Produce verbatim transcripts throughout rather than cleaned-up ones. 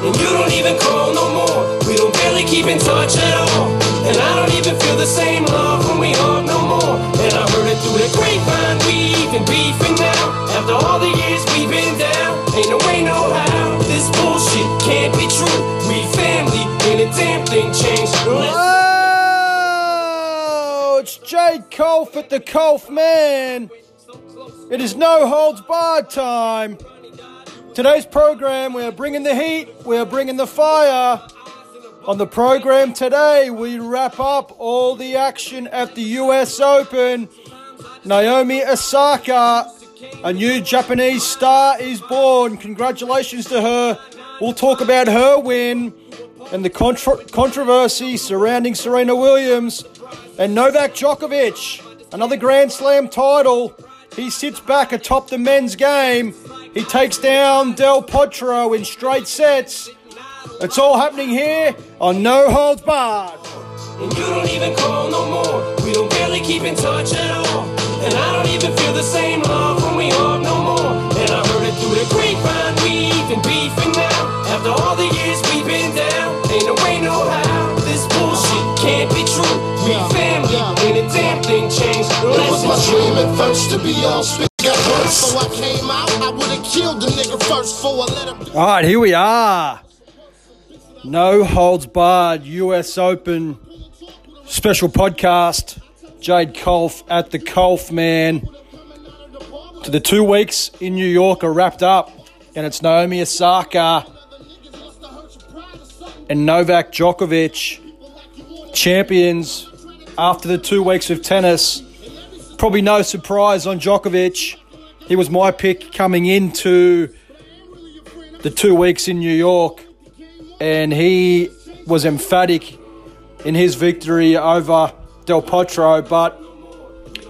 and you don't even call no more. We don't barely keep in touch at all, and I don't even feel the same love when we hug no more. And I heard it through the grapevine, we even beefing now. After all the years we've been down, ain't no way, no how. This bullshit can't be true. We family, and a damn thing changed. Whoa! It's Jade Culph at the Culphman. It is no holds barred time. Today's program, we are bringing the heat, we are bringing the fire. On the program today, we wrap up all the action at the U S Open. Naomi Osaka, a new Japanese star, is born. Congratulations to her. We'll talk about her win and the contra- controversy surrounding Serena Williams. And Novak Djokovic, another Grand Slam title. He sits back atop the men's game. He takes down Del Potro in straight sets. It's all happening here on No Holds Barred. And you don't even call no more. We don't barely keep in touch at all. And I don't even feel the same love when we hug no more. And I heard it through the grapevine, we even beefing now. After all the years we've been down, ain't no way, no how. This bullshit can't be true. We family, ain't a damn thing changed. It was my dream at first to be all sweet. So I came out, I would have killed the nigga first for a letter. All right, here we are. No Holds Barred U S Open special podcast. Jade Culph at the Culphman. To the two weeks in New York are wrapped up, and it's Naomi Osaka and Novak Djokovic, champions after the two weeks of tennis. Probably no surprise on Djokovic. He was my pick coming into the two weeks in New York, and he was emphatic in his victory over Del Potro. But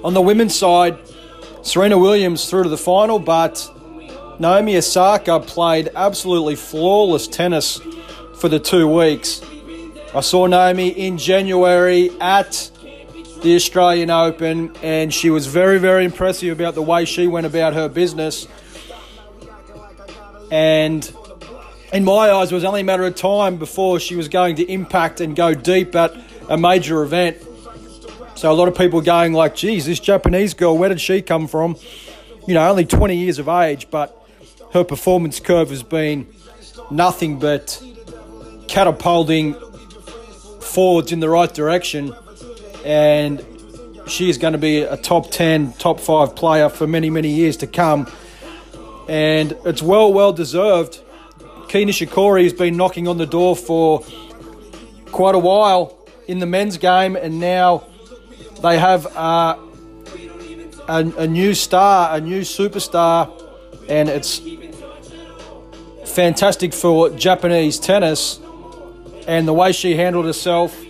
on the women's side, Serena Williams through to the final, but Naomi Osaka played absolutely flawless tennis for the two weeks. I saw Naomi in January at the Australian Open, and she was very, very impressive about the way she went about her business. And in my eyes, it was only a matter of time before she was going to impact and go deep at a major event. So a lot of people going like, geez, this Japanese girl, where did she come from? You know, only twenty years of age, but her performance curve has been nothing but catapulting forwards in the right direction. And she is going to be a top ten, top five player for many, many years to come. And it's well, well deserved. Kei Nishikori has been knocking on the door for quite a while in the men's game. And now they have uh, a, a new star, a new superstar. And it's fantastic for Japanese tennis. And the way she handled herself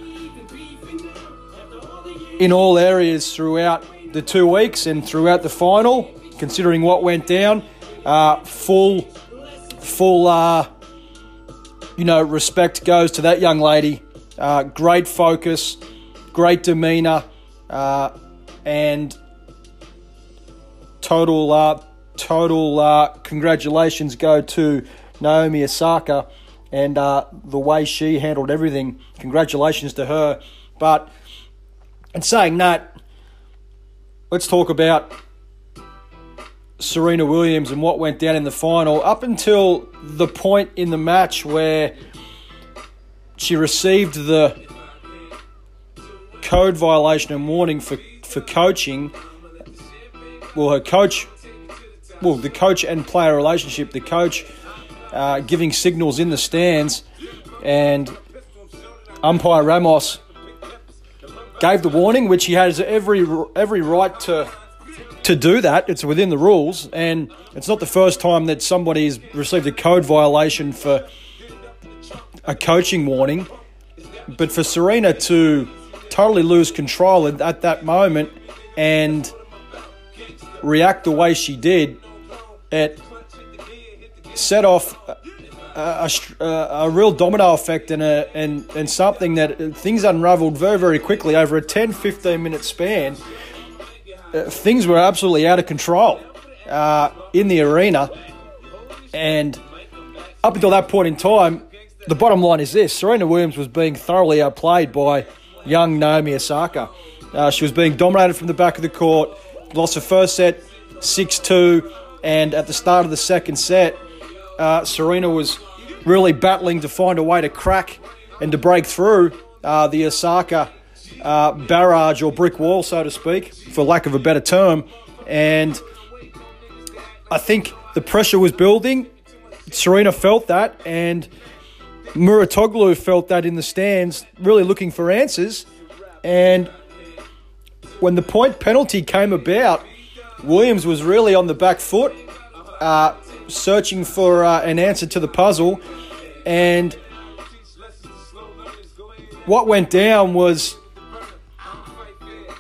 in all areas throughout the two weeks and throughout the final, considering what went down, uh, full, full, uh, you know, respect goes to that young lady. Uh, great focus, great demeanour, uh, and total, uh, total uh, congratulations go to Naomi Osaka and uh, the way she handled everything. Congratulations to her, but. And saying that, let's talk about Serena Williams and what went down in the final. Up until the point in the match where she received the code violation and warning for, for coaching, well, her coach, well, the coach and player relationship, the coach uh, giving signals in the stands, and umpire Ramos gave the warning, which he has every every right to to do that. It's within the rules, and it's not the first time that somebody's received a code violation for a coaching warning. But for Serena to totally lose control at, at that moment and react the way she did, it set off A, a, a real domino effect and a and and something that things unraveled very, very quickly over a ten fifteen minute span. Uh, things were absolutely out of control uh, in the arena, and up until that point in time, the bottom line is this. Serena Williams was being thoroughly outplayed by young Naomi Osaka. Uh, she was being dominated from the back of the court, lost her first set six two, and at the start of the second set, uh, Serena was really battling to find a way to crack and to break through uh, the Osaka uh, barrage or brick wall, so to speak, for lack of a better term. And I think the pressure was building. Serena felt that, and Muratoglu felt that in the stands, really looking for answers. And when the point penalty came about, Williams was really on the back foot, uh, searching for uh, an answer to the puzzle. And what went down was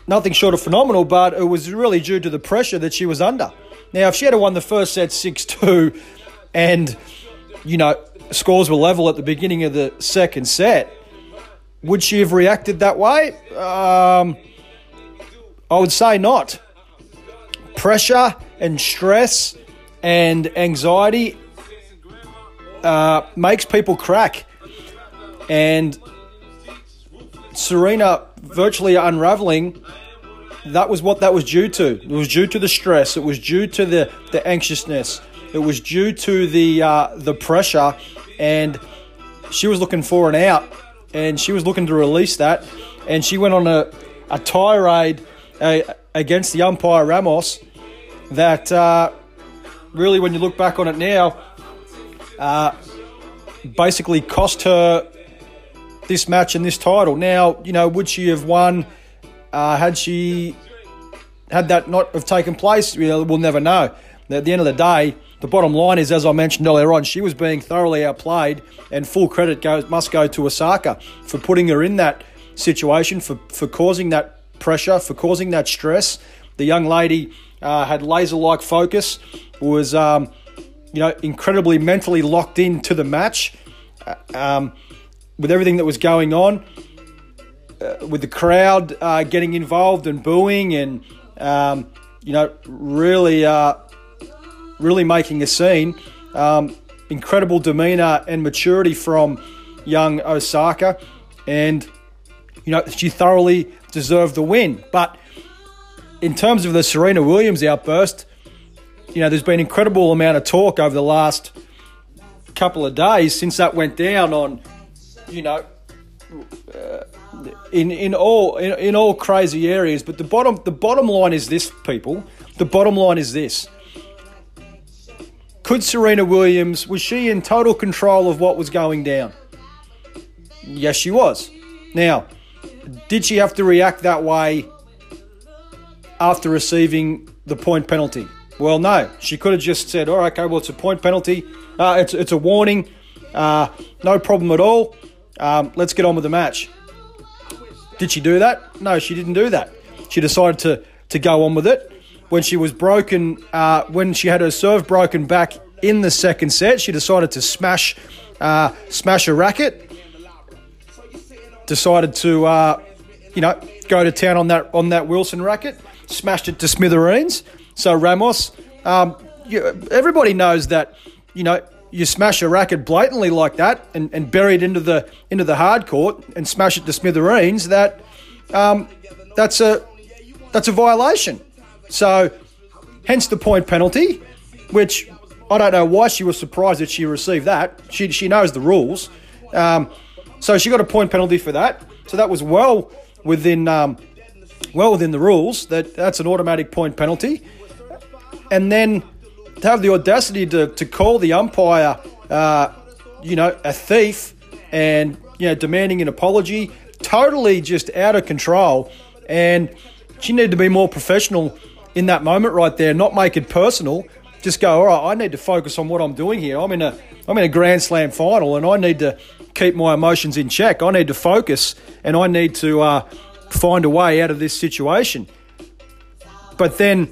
nothing short of phenomenal, but it was really due to the pressure that she was under. Now, if she had won the first set six two and, you know, scores were level at the beginning of the second set, would she have reacted that way? Um, I would say not. Pressure and stress and anxiety uh, makes people crack. And Serena virtually unraveling, that was what that was due to. It was due to the stress. It was due to the, the anxiousness. It was due to the uh, the pressure, and she was looking for an out, and she was looking to release that, and she went on a, a tirade uh, against the umpire Ramos that uh, really, when you look back on it now, uh, basically cost her this match and this title. Now, you know, would she have won uh, had she had that not have taken place? We'll never know. At the end of the day, the bottom line is, as I mentioned earlier on, she was being thoroughly outplayed, and full credit goes must go to Osaka for putting her in that situation, for, for causing that pressure, for causing that stress. The young lady uh, had laser-like focus, was um, you know incredibly mentally locked into the match um, with everything that was going on, uh, with the crowd uh, getting involved and booing and um, you know really. Uh, really making a scene. Um, incredible demeanor and maturity from young Osaka. And, you know, she thoroughly deserved the win. But in terms of the Serena Williams outburst, you know, there's been an incredible amount of talk over the last couple of days since that went down on, you know, uh, in in all in, in all crazy areas. But the bottom the bottom line is this, people. The bottom line is this. Could Serena Williams, was she in total control of what was going down? Yes, she was. Now, did she have to react that way after receiving the point penalty? Well, no. She could have just said, all right, okay, well, it's a point penalty. Uh, it's, it's a warning. Uh, no problem at all. Um, let's get on with the match. Did she do that? No, she didn't do that. She decided to, to go on with it. When she was broken, uh, when she had her serve broken back in the second set, she decided to smash, uh, smash a racket. Decided to, uh, you know, go to town on that on that Wilson racket. Smashed it to smithereens. So Ramos, um, you, everybody knows that, you know, you smash a racket blatantly like that and, and bury it into the into the hard court and smash it to smithereens. That um, that's a that's a violation. So, hence the point penalty, which I don't know why she was surprised that she received that. She she knows the rules. Um, so, she got a point penalty for that. So, that was well within um, well within the rules. That That's an automatic point penalty. And then to have the audacity to, to call the umpire, uh, you know, a thief and, you know, demanding an apology, totally just out of control. And she needed to be more professional in that moment right there, not make it personal. Just go, all right, I need to focus on what I'm doing here. I'm in a I'm in a Grand Slam final, and I need to keep my emotions in check. I need to focus, and I need to uh, find a way out of this situation. But then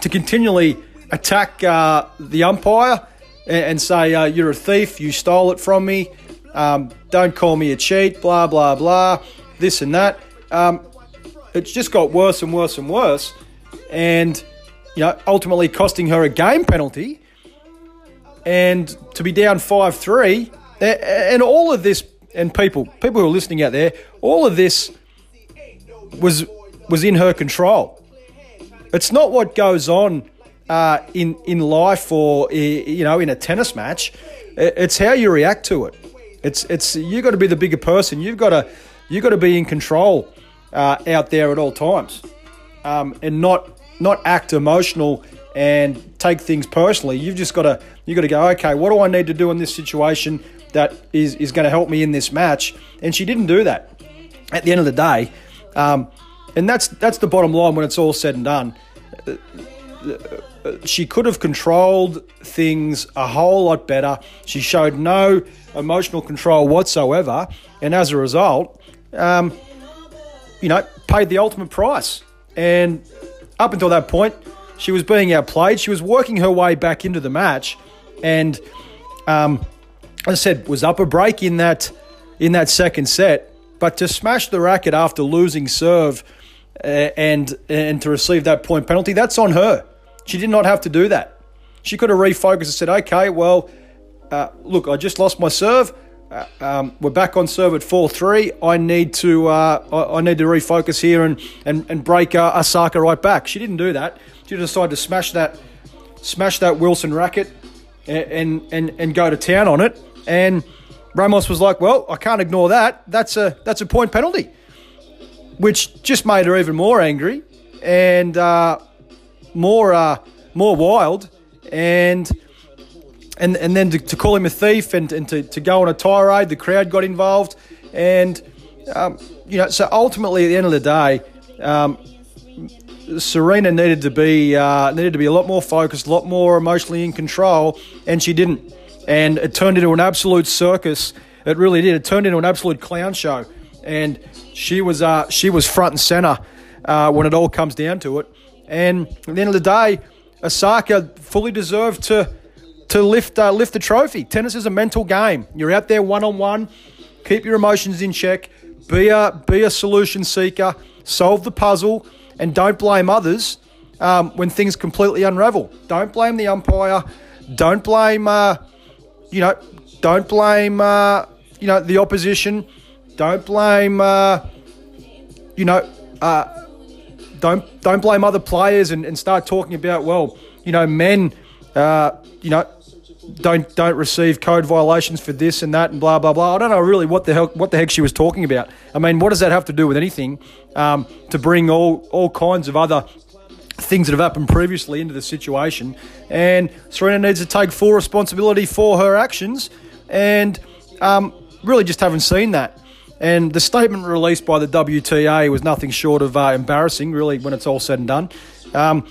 to continually attack uh, the umpire and, and say, uh, you're a thief, you stole it from me, um, don't call me a cheat, blah, blah, blah, this and that. Um, It's just got worse and worse and worse, and, you know, ultimately costing her a game penalty. And to be down five three And all of this, and people, people who are listening out there, all of this was was in her control. It's not what goes on uh, in in life or you know in a tennis match. It's how you react to it. It's it's you got to be the bigger person. You've got to you got to be in control uh, out there at all times, um, and not not act emotional and take things personally. You've just got to you got to go, okay, what do I need to do in this situation that is, is going to help me in this match? And she didn't do that at the end of the day. Um, and that's that's the bottom line when it's all said and done. She could have controlled things a whole lot better. She showed no emotional control whatsoever. And as a result, um, you know, paid the ultimate price. And up until that point, she was being outplayed. She was working her way back into the match. And um, as I said, was up a break in that in that second set. But to smash the racket after losing serve uh, and and to receive that point penalty, that's on her. She did not have to do that. She could have refocused and said, okay, well, uh, look, I just lost my serve. Uh, um, we're back on serve at four three. I need to uh, I, I need to refocus here and and, and break uh, Osaka right back. She didn't do that. She decided to smash that smash that Wilson racket and and, and go to town on it. And Ramos was like, well, I can't ignore that. That's a that's a point penalty, which just made her even more angry and uh, more uh, more wild. And and and then to, to call him a thief and, and to, to go on a tirade, the crowd got involved. And, um, you know, so ultimately at the end of the day, um, Serena needed to be uh, needed to be a lot more focused, a lot more emotionally in control, and she didn't. And it turned into an absolute circus. It really did. It turned into an absolute clown show. And she was uh, she was front and center uh, when it all comes down to it. And at the end of the day, Osaka fully deserved to to lift uh, lift the trophy. Tennis is a mental game. You're out there one on one. Keep your emotions in check. Be a be a solution seeker. Solve the puzzle, and don't blame others um, when things completely unravel. Don't blame the umpire. Don't blame. Uh, You know, don't blame, uh, you know, the opposition. Don't blame, uh, you know, uh, don't don't blame other players and, and start talking about, well, you know, men, uh, you know, don't don't receive code violations for this and that and blah blah blah. I don't know really what the heck what the heck she was talking about. I mean, what does that have to do with anything? Um, to bring all all kinds of other things that have happened previously into the situation, and Serena needs to take full responsibility for her actions, and um, really just haven't seen that. And the statement released by the W T A was nothing short of uh, embarrassing, really, when it's all said and done. Um,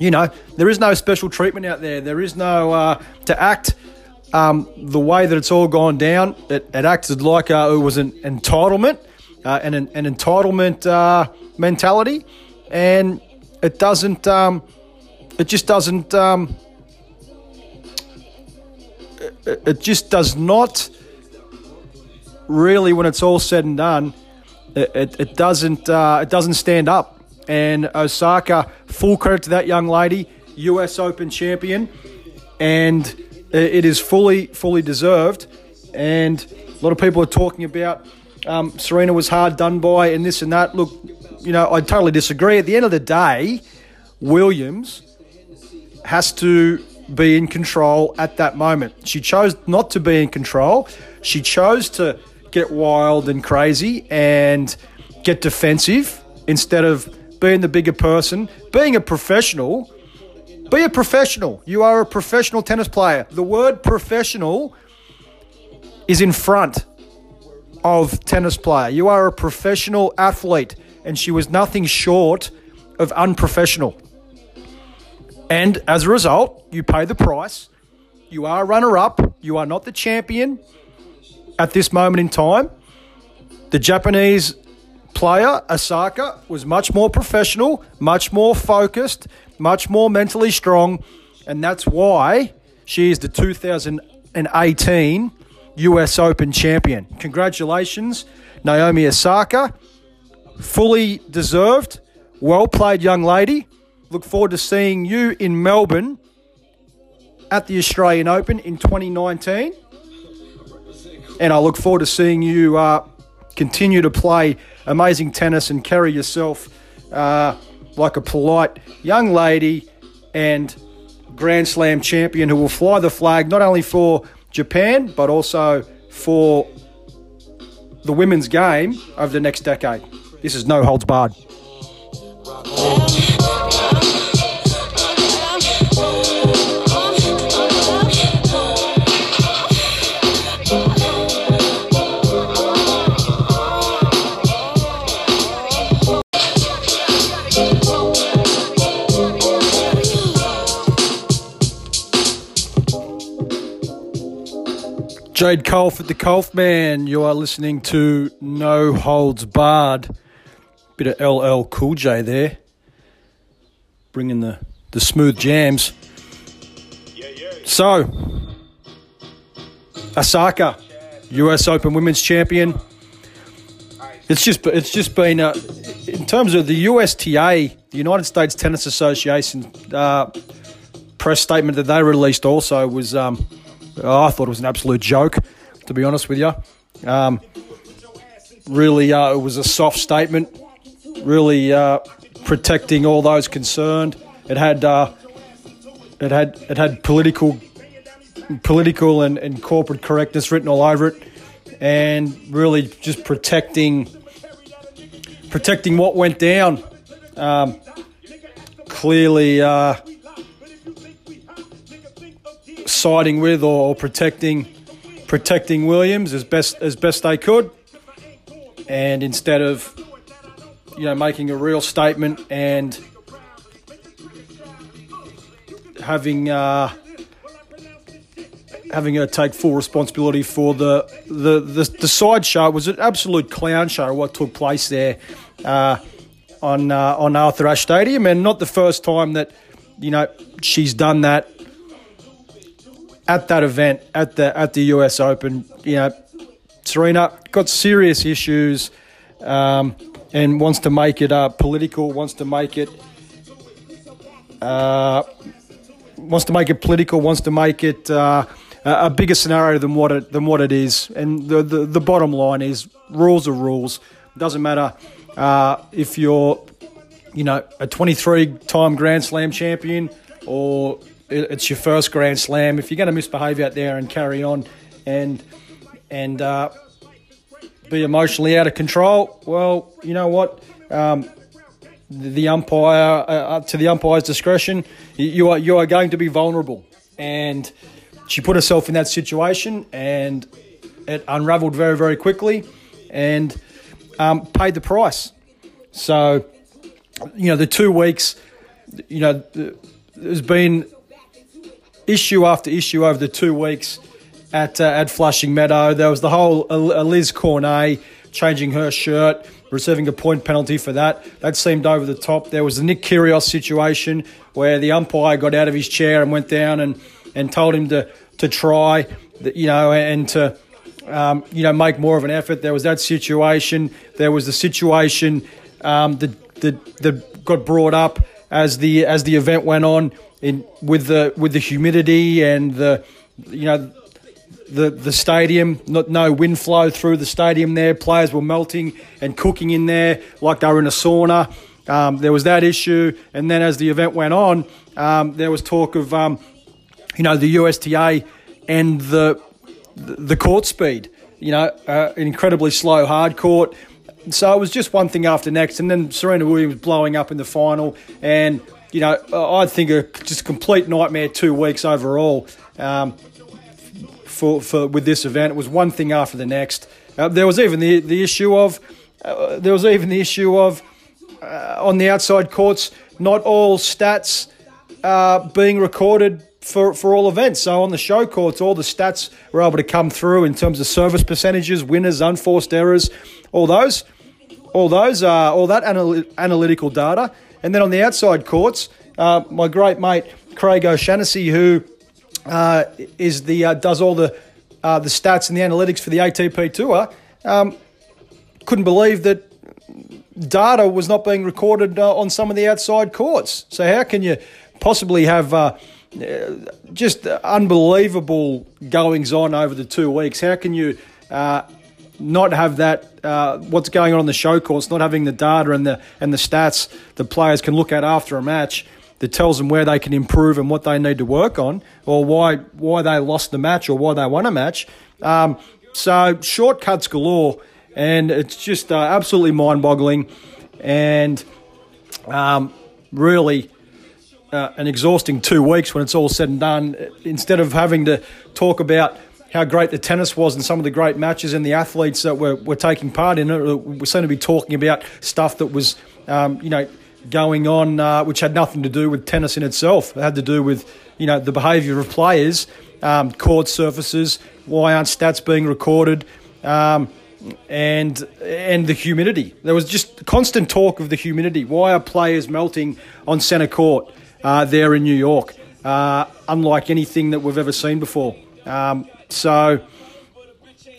you know, there is no special treatment out there. There is no uh, to act um, the way that it's all gone down. It, it acted like uh, it was an entitlement, uh, and an, an entitlement uh, mentality, and It doesn't, um, it just doesn't, um, it, it just does not really, when it's all said and done, it, it, it doesn't, uh, it doesn't stand up. And Osaka, full credit to that young lady, U S Open champion, and it, it is fully, fully deserved. And a lot of people are talking about um, Serena was hard done by and this and that. Look, you know, I totally disagree. At the end of the day, Williams has to be in control at that moment. She chose not to be in control. She chose to get wild and crazy and get defensive instead of being the bigger person, being a professional. Be a professional. You are a professional tennis player. The word professional is in front of tennis player. You are a professional athlete. And she was nothing short of unprofessional. And as a result, you pay the price. You are runner-up. You are not the champion at this moment in time. The Japanese player, Osaka, was much more professional, much more focused, much more mentally strong. And that's why she is the two thousand eighteen U S Open champion. Congratulations, Naomi Osaka. Fully deserved. Well played, young lady. Look forward to seeing you in Melbourne at the Australian Open in twenty nineteen. and I look forward to seeing you uh, continue to play amazing tennis and carry yourself uh, like a polite young lady and Grand Slam champion who will fly the flag not only for Japan but also for the women's game over the next decade. This is No Holds Barred. Jade Culph at the Culphman. You are listening to No Holds Barred. Bit of L L Cool J there. Bringing the, the smooth jams. Yeah, yeah. So, Osaka, U S Open Women's Champion. It's just it's just been, a, in terms of the U S T A, the United States Tennis Association uh, press statement that they released also was... Um, Oh, I thought it was an absolute joke, to be honest with you. Um, really, uh, it was a soft statement, really uh, protecting all those concerned. It had, uh, it had, it had political, political and, and corporate correctness written all over it, and really just protecting, protecting what went down. Um, clearly. Uh, siding with or protecting protecting Williams as best as best they could, and instead of you know making a real statement and having uh, having her take full responsibility for the the the, the side show. It was an absolute clown show what took place there uh, on uh, on Arthur Ashe Stadium, and not the first time that you know she's done that. At that event, at the at the U S Open, you know, Serena got serious issues um, and wants to make it uh, political. Wants to make it uh, wants to make it political. Wants to make it uh, a bigger scenario than what it than what it is. And the the, the bottom line is, rules are rules. It doesn't matter uh, if you're, you know, a twenty-three-time Grand Slam champion or. It's your first Grand Slam. If you're going to misbehave out there and carry on and and uh, be emotionally out of control, well, you know what? Um, the umpire, uh, to the umpire's discretion, you are you are going to be vulnerable. And she put herself in that situation, and it unravelled very, very quickly and um, paid the price. So, you know, the two weeks, you know, there's been... issue after issue over the two weeks at uh, at Flushing Meadow. There was the whole Alizé Cornet changing her shirt, receiving a point penalty for that. That seemed over the top. There was the Nick Kyrgios situation where the umpire got out of his chair and went down and, and told him to to try, you know, and to um, you know make more of an effort. There was that situation. There was the situation um, that, that that got brought up as the as the event went on. In, with the with the humidity and the you know the the stadium, not no wind flow through the stadium there. Players were melting and cooking in there like they were in a sauna. Um, there was that issue, and then as the event went on, um, there was talk of um, you know the U S T A and the the court speed. You know, uh, an incredibly slow hard court. So it was just one thing after next, and then Serena Williams blowing up in the final and. You know, I think a just complete nightmare two weeks overall um, for for with this event. It was one thing after the next. Uh, there was even the the issue of uh, there was even the issue of uh, on the outside courts, not all stats uh, being recorded for for all events. So on the show courts, all the stats were able to come through in terms of service percentages, winners, unforced errors, all those, all those, uh, all that anal- analytical data. And then on the outside courts, uh, my great mate Craig O'Shaughnessy, who uh, is the uh, does all the uh, the stats and the analytics for the A T P Tour, um, couldn't believe that data was not being recorded uh, on some of the outside courts. So how can you possibly have uh, just unbelievable goings on over the two weeks? How can you uh, not have that, uh, what's going on on the show course, not having the data and the and the stats the players can look at after a match that tells them where they can improve and what they need to work on, or why why they lost the match or why they won a match. Um, so shortcuts galore, and it's just uh, absolutely mind-boggling, and um, really uh, an exhausting two weeks when it's all said and done. Instead of having to talk about how great the tennis was and some of the great matches and the athletes that were, were taking part in it, we seem to be talking about stuff that was, um, you know, going on, uh, which had nothing to do with tennis in itself. It had to do with, you know, the behaviour of players, um, court surfaces, why aren't stats being recorded, um, and and the humidity. There was just constant talk of the humidity. Why are players melting on centre court uh, there in New York? Uh, unlike anything that we've ever seen before. Um, so,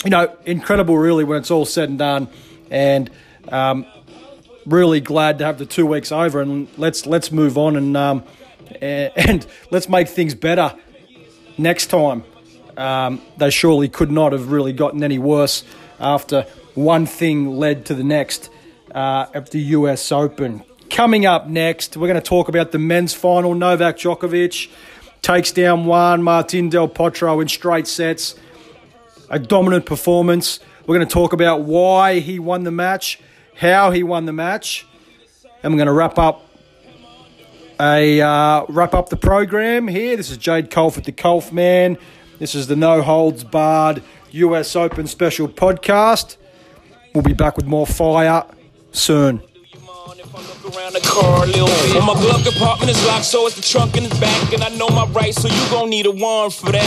you know, incredible really when it's all said and done, and um, really glad to have the two weeks over, and let's let's move on and um, and let's make things better next time. Um, they surely could not have really gotten any worse after one thing led to the next uh, at the U S Open. Coming up next, we're going to talk about the men's final. Novak Djokovic takes down Juan Martín Del Potro in straight sets. A dominant performance. We're going to talk about why he won the match, how he won the match, and we're going to wrap up a uh, wrap up the program here. This is Jade Culph at the Culphman. This is the No Holds Barred U S Open special podcast. We'll be back with more fire soon. Around the car a little bit. Well, my glove compartment is locked, so it's the trunk in the back, and I know my rights, so you gon' need a warrant for that.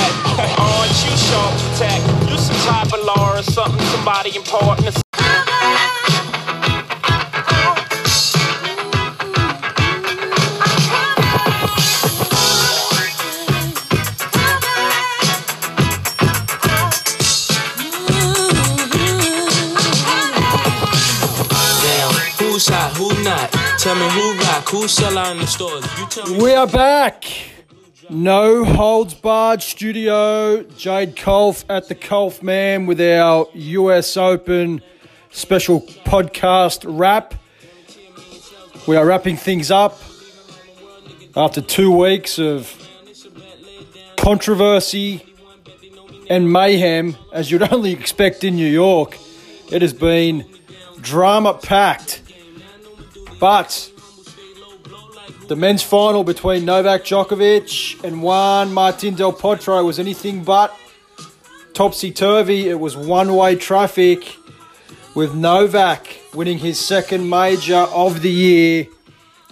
Aren't you sharp to tack? You some type of law or something, somebody important. We are back. No Holds Barred studio. Jade Culph at the Culphman with our U S Open special podcast wrap. We are wrapping things up after two weeks of controversy and mayhem, as you'd only expect in New York. It has been drama-packed. But the men's final between Novak Djokovic and Juan Martín Del Potro was anything but topsy-turvy. It was one-way traffic, with Novak winning his second major of the year.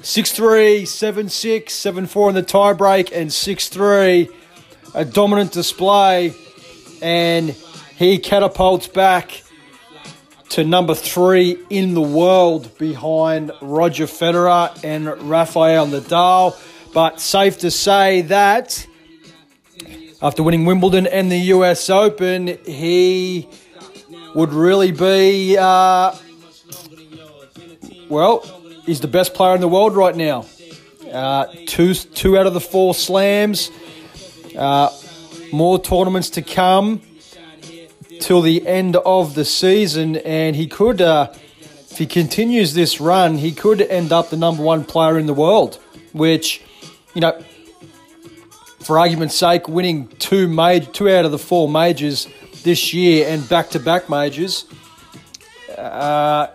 six three, seven six, seven four in the tiebreak, and six three. A dominant display, and he catapults back to number three in the world behind Roger Federer and Rafael Nadal. But safe to say that after winning Wimbledon and the U S Open, he would really be, uh, well, he's the best player in the world right now. Uh, two, two out of the four slams, uh, more tournaments to come till the end of the season, and he could, uh, if he continues this run, he could end up the number one player in the world, which, you know, for argument's sake, winning two major, two out of the four majors this year and back-to-back majors, uh,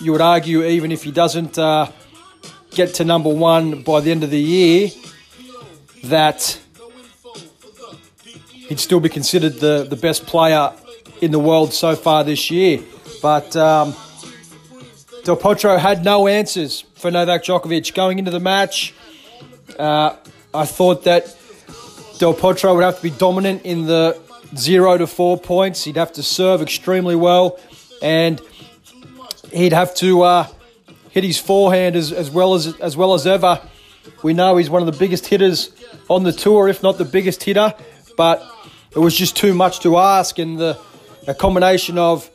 you would argue even if he doesn't uh, get to number one by the end of the year, that he'd still be considered the, the best player in the world so far this year. But um, Del Potro had no answers for Novak Djokovic. Going into the match, uh, I thought that Del Potro would have to be dominant in the zero to four points. He'd have to serve extremely well, and he'd have to uh, hit his forehand as, as well as as well as ever. We know he's one of the biggest hitters on the tour, if not the biggest hitter, but it was just too much to ask, and the a combination of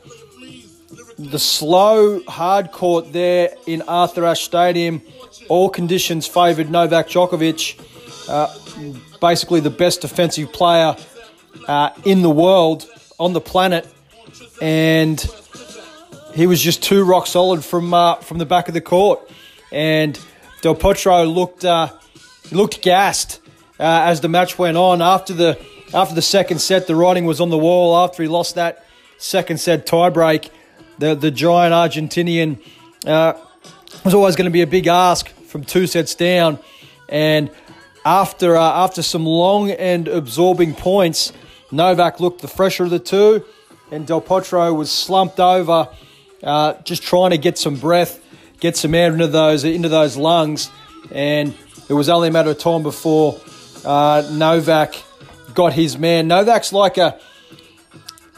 the slow hard court there in Arthur Ashe Stadium, all conditions favoured Novak Djokovic, uh, basically the best defensive player uh, in the world on the planet, and he was just too rock solid from uh, from the back of the court. And Del Potro looked uh, looked gassed uh, as the match went on. After the after the second set, the writing was on the wall. After he lost that second set tiebreak, the the giant Argentinian uh, was always going to be a big ask from two sets down. And after uh, after some long and absorbing points, Novak looked the fresher of the two, and Del Potro was slumped over, uh, just trying to get some breath, get some air into those into those lungs, and it was only a matter of time before uh, Novak got his man. Novak's like a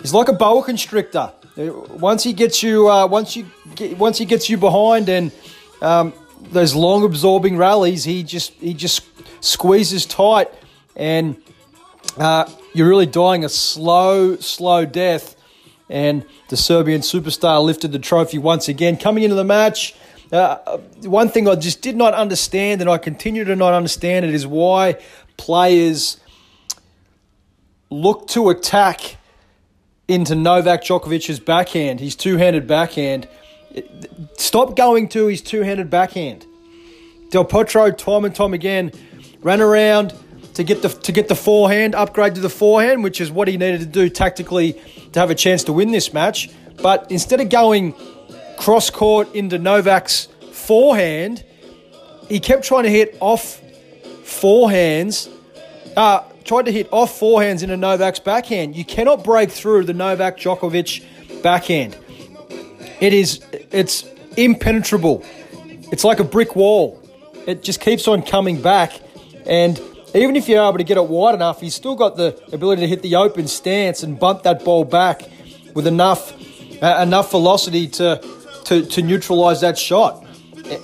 he's like a boa constrictor. Once he gets you, uh, once you get, once he gets you behind, and um, those long absorbing rallies, he just he just squeezes tight, and uh, you're really dying a slow, slow death. And the Serbian superstar lifted the trophy once again. Coming into the match, uh, one thing I just did not understand, and I continue to not understand it, is why players look to attack into Novak Djokovic's backhand, his two-handed backhand. Stop going to his two-handed backhand. Del Potro, time and time again, ran around to get the to get the forehand, upgrade to the forehand, which is what he needed to do tactically to have a chance to win this match. But instead of going cross-court into Novak's forehand, he kept trying to hit off forehands, uh, tried to hit off forehands into Novak's backhand. You cannot break through the Novak Djokovic backhand. It is, it's impenetrable. It's like a brick wall. It just keeps on coming back. And even if you're able to get it wide enough, he's still got the ability to hit the open stance and bump that ball back with enough uh, enough velocity to, to, to neutralise that shot.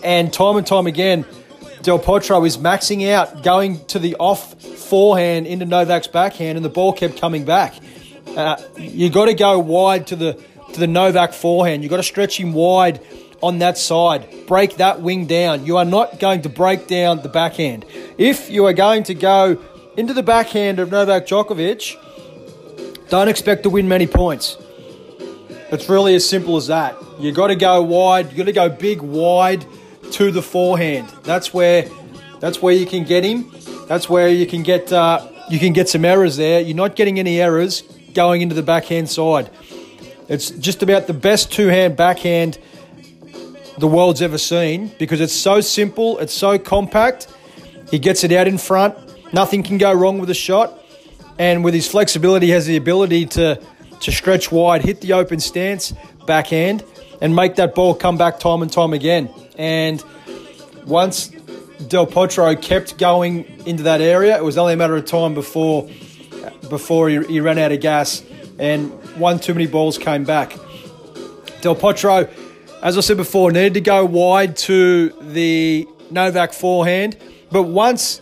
And time and time again, Del Potro is maxing out, going to the off forehand into Novak's backhand, and the ball kept coming back. Uh, you got to go wide to the to the Novak forehand. You've got to stretch him wide on that side. Break that wing down. You are not going to break down the backhand. If you are going to go into the backhand of Novak Djokovic, don't expect to win many points. It's really as simple as that. You've got to go wide. You've got to go big wide to the forehand. That's where that's where you can get him. That's where you can get uh, you can get some errors there. You're not getting any errors going into the backhand side. It's just about the best two-hand backhand the world's ever seen, because it's so simple, it's so compact. He gets it out in front. Nothing can go wrong with a shot. And with his flexibility, he has the ability to, to stretch wide, hit the open stance, backhand, and make that ball come back time and time again. And once Del Potro kept going into that area, it was only a matter of time before, before he, he ran out of gas, and one too many balls came back. Del Potro, as I said before, needed to go wide to the Novak forehand. But once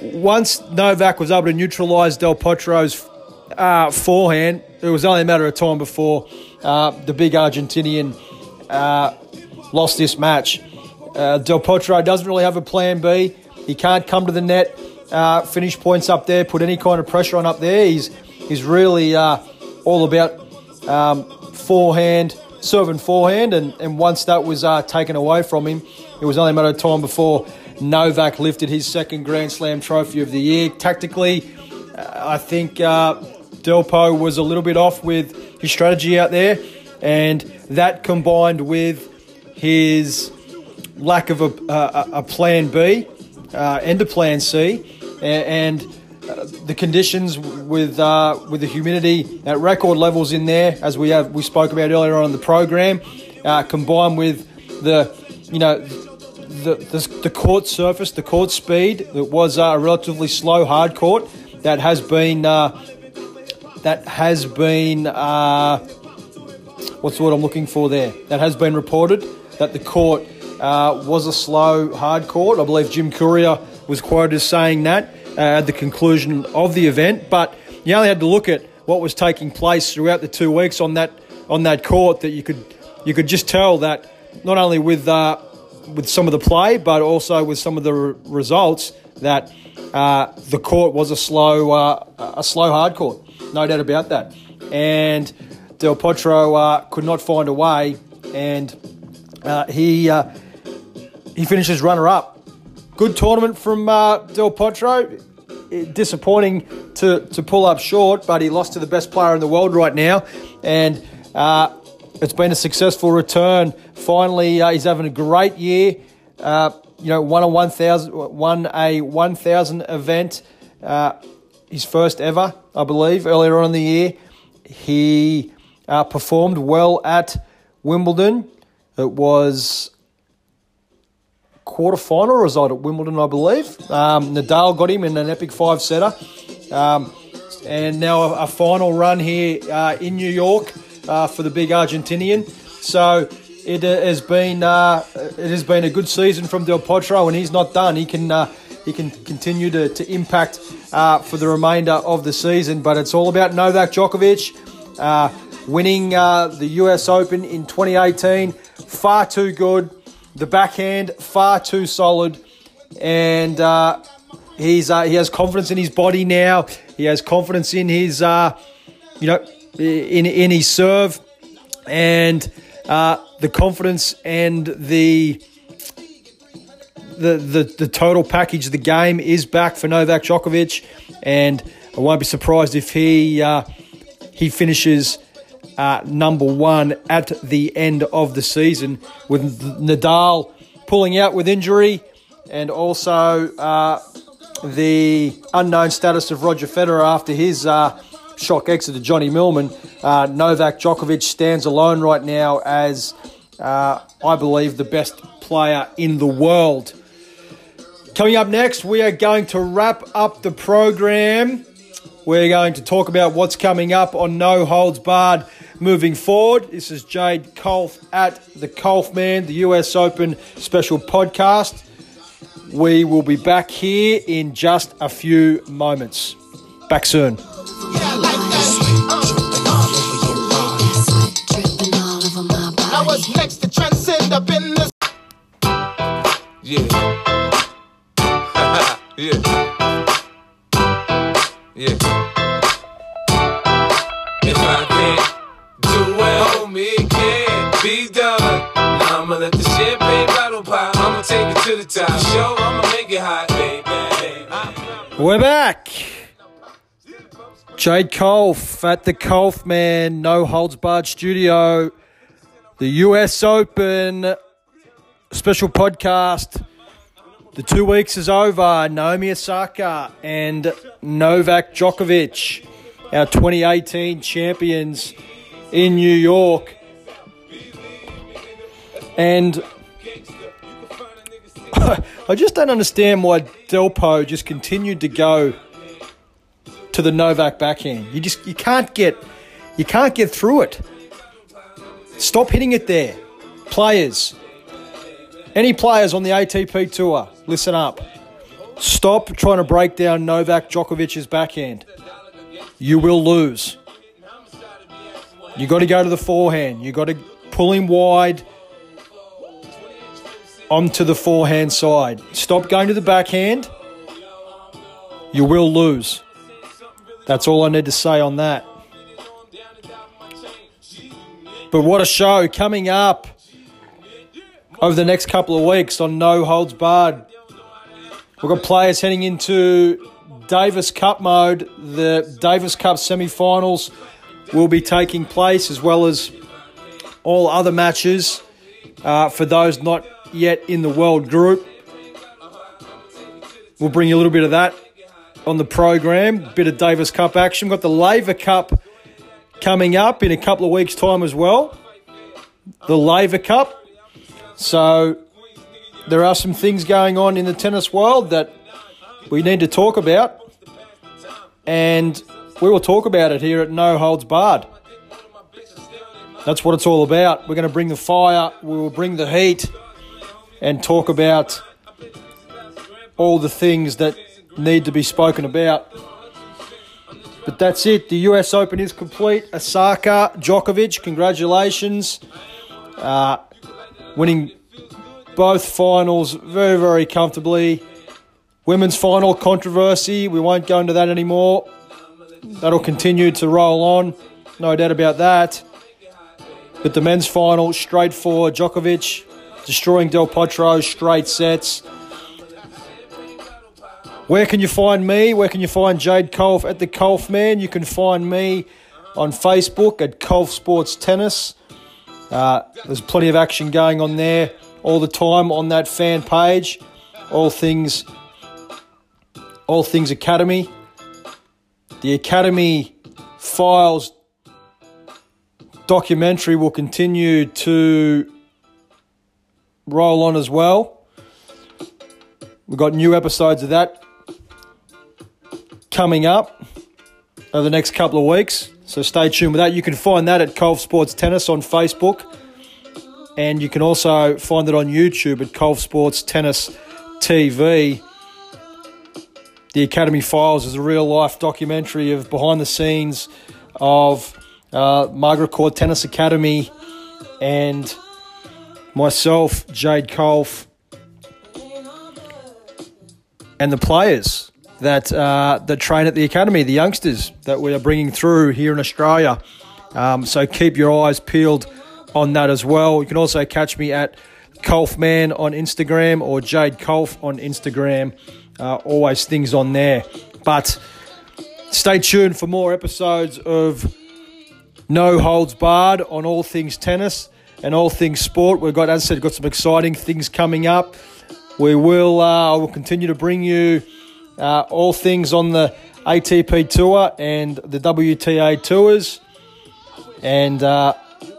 once Novak was able to neutralise Del Potro's uh, forehand, it was only a matter of time before uh, the big Argentinian uh, lost this match. Uh, Del Potro doesn't really have a plan B. He can't come to the net, uh, finish points up there, put any kind of pressure on up there. He's He's really uh, all about um, forehand, serving forehand, and, and once that was uh, taken away from him, it was only a matter of time before Novak lifted his second Grand Slam trophy of the year. Tactically, uh, I think uh, Del Potro was a little bit off with his strategy out there, and that combined with his lack of a, a, a plan B uh, and a plan C, and... and Uh, the conditions with uh, with the humidity at record levels in there, as we have we spoke about earlier on in the program, uh, combined with the you know the, the the court surface, the court speed that was uh, a relatively slow hard court that has been uh, that has been uh, what's the word I'm looking for there? That has been reported that the court uh, was a slow hard court. I believe Jim Courier was quoted as saying that. Uh, at the conclusion of the event, but you only had to look at what was taking place throughout the two weeks on that on that court that you could you could just tell that not only with uh, with some of the play, but also with some of the re- results that uh, the court was a slow uh, a slow hard court, no doubt about that. and Del Potro uh, could not find a way, and uh, he uh, he finishes runner-up. Good tournament from uh, Del Potro. Disappointing to, to pull up short, but he lost to the best player in the world right now, and uh, it's been a successful return. Finally, uh, he's having a great year. Uh, you know, won a one thousand, won a one thousand event, uh, his first ever, I believe, earlier on in the year. He uh, performed well at Wimbledon. It was quarterfinal result at Wimbledon, I believe. Um, Nadal got him in an epic five-setter. Um, and now a, a final run here uh, in New York uh, for the big Argentinian. So it uh, has been uh, it has been a good season from Del Potro, and he's not done. He can uh, he can continue to, to impact uh, for the remainder of the season. But it's all about Novak Djokovic uh, winning uh, the U S Open in twenty eighteen. Far too good. The backhand, far too solid, and uh, he's uh, he has confidence in his body now. He has confidence in his, uh, you know, in in his serve, and uh, the confidence and the, the the the total package of the game is back for Novak Djokovic, and I won't be surprised if he uh, he finishes Uh, number one at the end of the season, with Nadal pulling out with injury, and also uh, the unknown status of Roger Federer after his uh, shock exit to Johnny Millman. Uh, Novak Djokovic stands alone right now as, uh, I believe, the best player in the world. Coming up next, we are going to wrap up the program. We're going to talk about what's coming up on No Holds Barred moving forward. This is Jade Culph at the Culphman, the U S Open special podcast. We will be back here in just a few moments. Back soon. I was next to transcend up in this. Yeah. Yeah. Yeah. If I can't do it, homie, it can't be done. Now I'ma let the champagne bottle pop. I'ma take it to the top. Show, I'ma make it hot, baby. We're back. Jade Culph at the Culphman, No Holds Barred Studio. The U S Open special podcast. The two weeks is over. Naomi Osaka and Novak Djokovic, our twenty eighteen champions in New York. And I just don't understand why Delpo just continued to go to the Novak backhand. You just you can't get you can't get through it. Stop hitting it there, players. Any players on the A T P Tour, listen up. Stop trying to break down Novak Djokovic's backhand. You will lose. You got to go to the forehand. You got to pull him wide onto the forehand side. Stop going to the backhand. You will lose. That's all I need to say on that. But what a show coming up over the next couple of weeks on No Holds Barred. We've got players heading into Davis Cup mode. The Davis Cup semi-finals will be taking place, as well as all other matches uh, for those not yet in the world group. We'll bring you a little bit of that on the program, a bit of Davis Cup action. We've got the Laver Cup coming up in a couple of weeks' time as well. The Laver Cup. So there are some things going on in the tennis world that we need to talk about, and we will talk about it here at No Holds Barred. That's what it's all about. We're going to bring the fire, we will bring the heat, and talk about all the things that need to be spoken about. But that's it. The U S Open is complete. Osaka, Djokovic, congratulations. Uh... Winning both finals very, very comfortably. Women's final controversy. We won't go into that anymore. That'll continue to roll on. no doubt about that. But the men's final, straight for Djokovic, destroying Del Potro, straight sets. Where can you find me? Where can you find Jade Culph? At the Culphman. You can find me on Facebook at Culph Sports Tennis. Uh, there's plenty of action going on there all the time on that fan page. All things, all things Academy. The Academy Files documentary will continue to roll on as well. We've got new episodes of that coming up over the next couple of weeks, so stay tuned with that. You can find that at Culph Sports Tennis on Facebook, and you can also find it on YouTube at Culph Sports Tennis T V. The Academy Files is a real-life documentary of behind the scenes of uh, Margaret Court Tennis Academy and myself, Jade Culph, and the players that uh, that train at the Academy, the youngsters that we are bringing through here in Australia. Um, so keep your eyes peeled on that as well. You can also catch me at Culphman on Instagram or Jade Culph on Instagram. Uh, always things on there. But stay tuned for more episodes of No Holds Barred on all things tennis and all things sport. We've got, as I said, got some exciting things coming up. We will uh, I will continue to bring you uh, all things on the A T P Tour and the W T A Tours. And uh,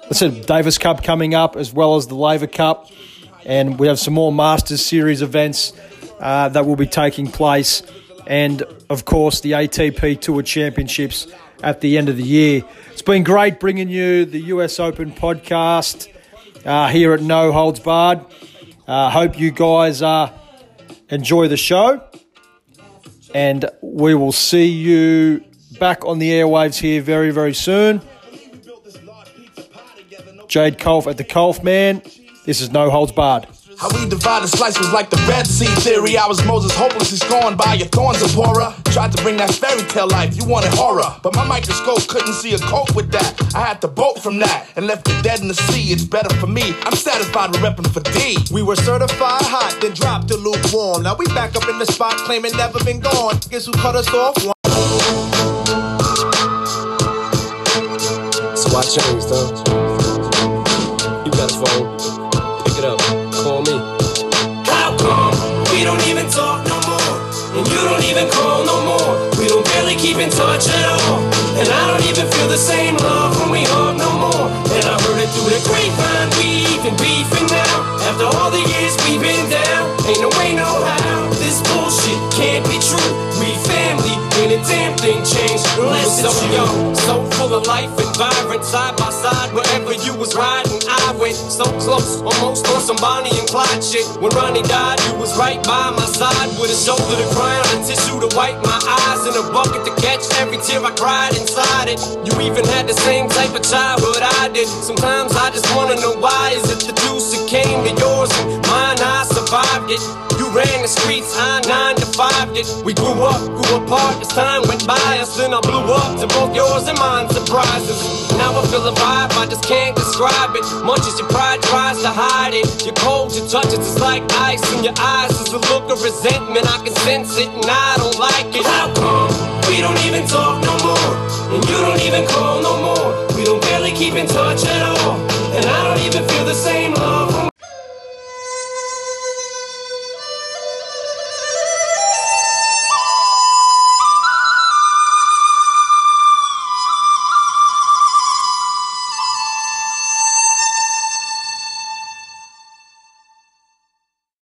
I said Davis Cup coming up as well as the Laver Cup. And we have some more Masters Series events uh, that will be taking place. And, of course, the A T P Tour Championships at the end of the year. It's been great bringing you the U S Open podcast uh, here at No Holds Barred. I uh, hope you guys uh, enjoy the show, and we will see you back on the airwaves here very, very soon. Jade Culph at the Culphman. This is No Holds Barred. How we divided slice was like the Red Sea theory. I was Moses, hopeless and scorned by your thorns of horror. Tried to bring that fairy tale life, you wanted horror. But my microscope couldn't see a cope with that. I had to bolt from that and left the dead in the sea. It's better for me, I'm satisfied with repping for D. We were certified hot, then dropped the lukewarm. Now we back up in the spot, claiming never been gone. Guess who cut us off? So I changed, though. You got a phone, pick it up. How come we don't even talk no more? And you don't even call no more. We don't barely keep in touch at all. And I don't even feel the same love when we hug no more. And I heard it through the grapevine, we even beefing now. After all the years we've been down, ain't no way, no how. This bullshit can't be true. We family, ain't a damn thing changed unless it's you. So young, so full of life and vibrant, side by side, wherever you was riding. I went so close, almost on some Bonnie and Clyde shit. When Ronnie died, you was right by my side, with a shoulder to cry on, a tissue to wipe my eyes, and a bucket to catch every tear I cried inside it. You even had the same type of childhood I did. Sometimes I just wanna know why is it the deuce that came to yours and mine, I survived it. You ran the streets, I nine to five it. We grew up, grew apart as time went by us, then I blew up to both yours and mine surprises. Now I feel a vibe, I just can't describe it. Much as your pride tries to hide it, your cold, your touch it is like ice. In your eyes is a look of resentment, I can sense it and I don't like it. How come we don't even talk no more? And you don't even call no more. We don't barely keep in touch at all. And I don't even feel the same love.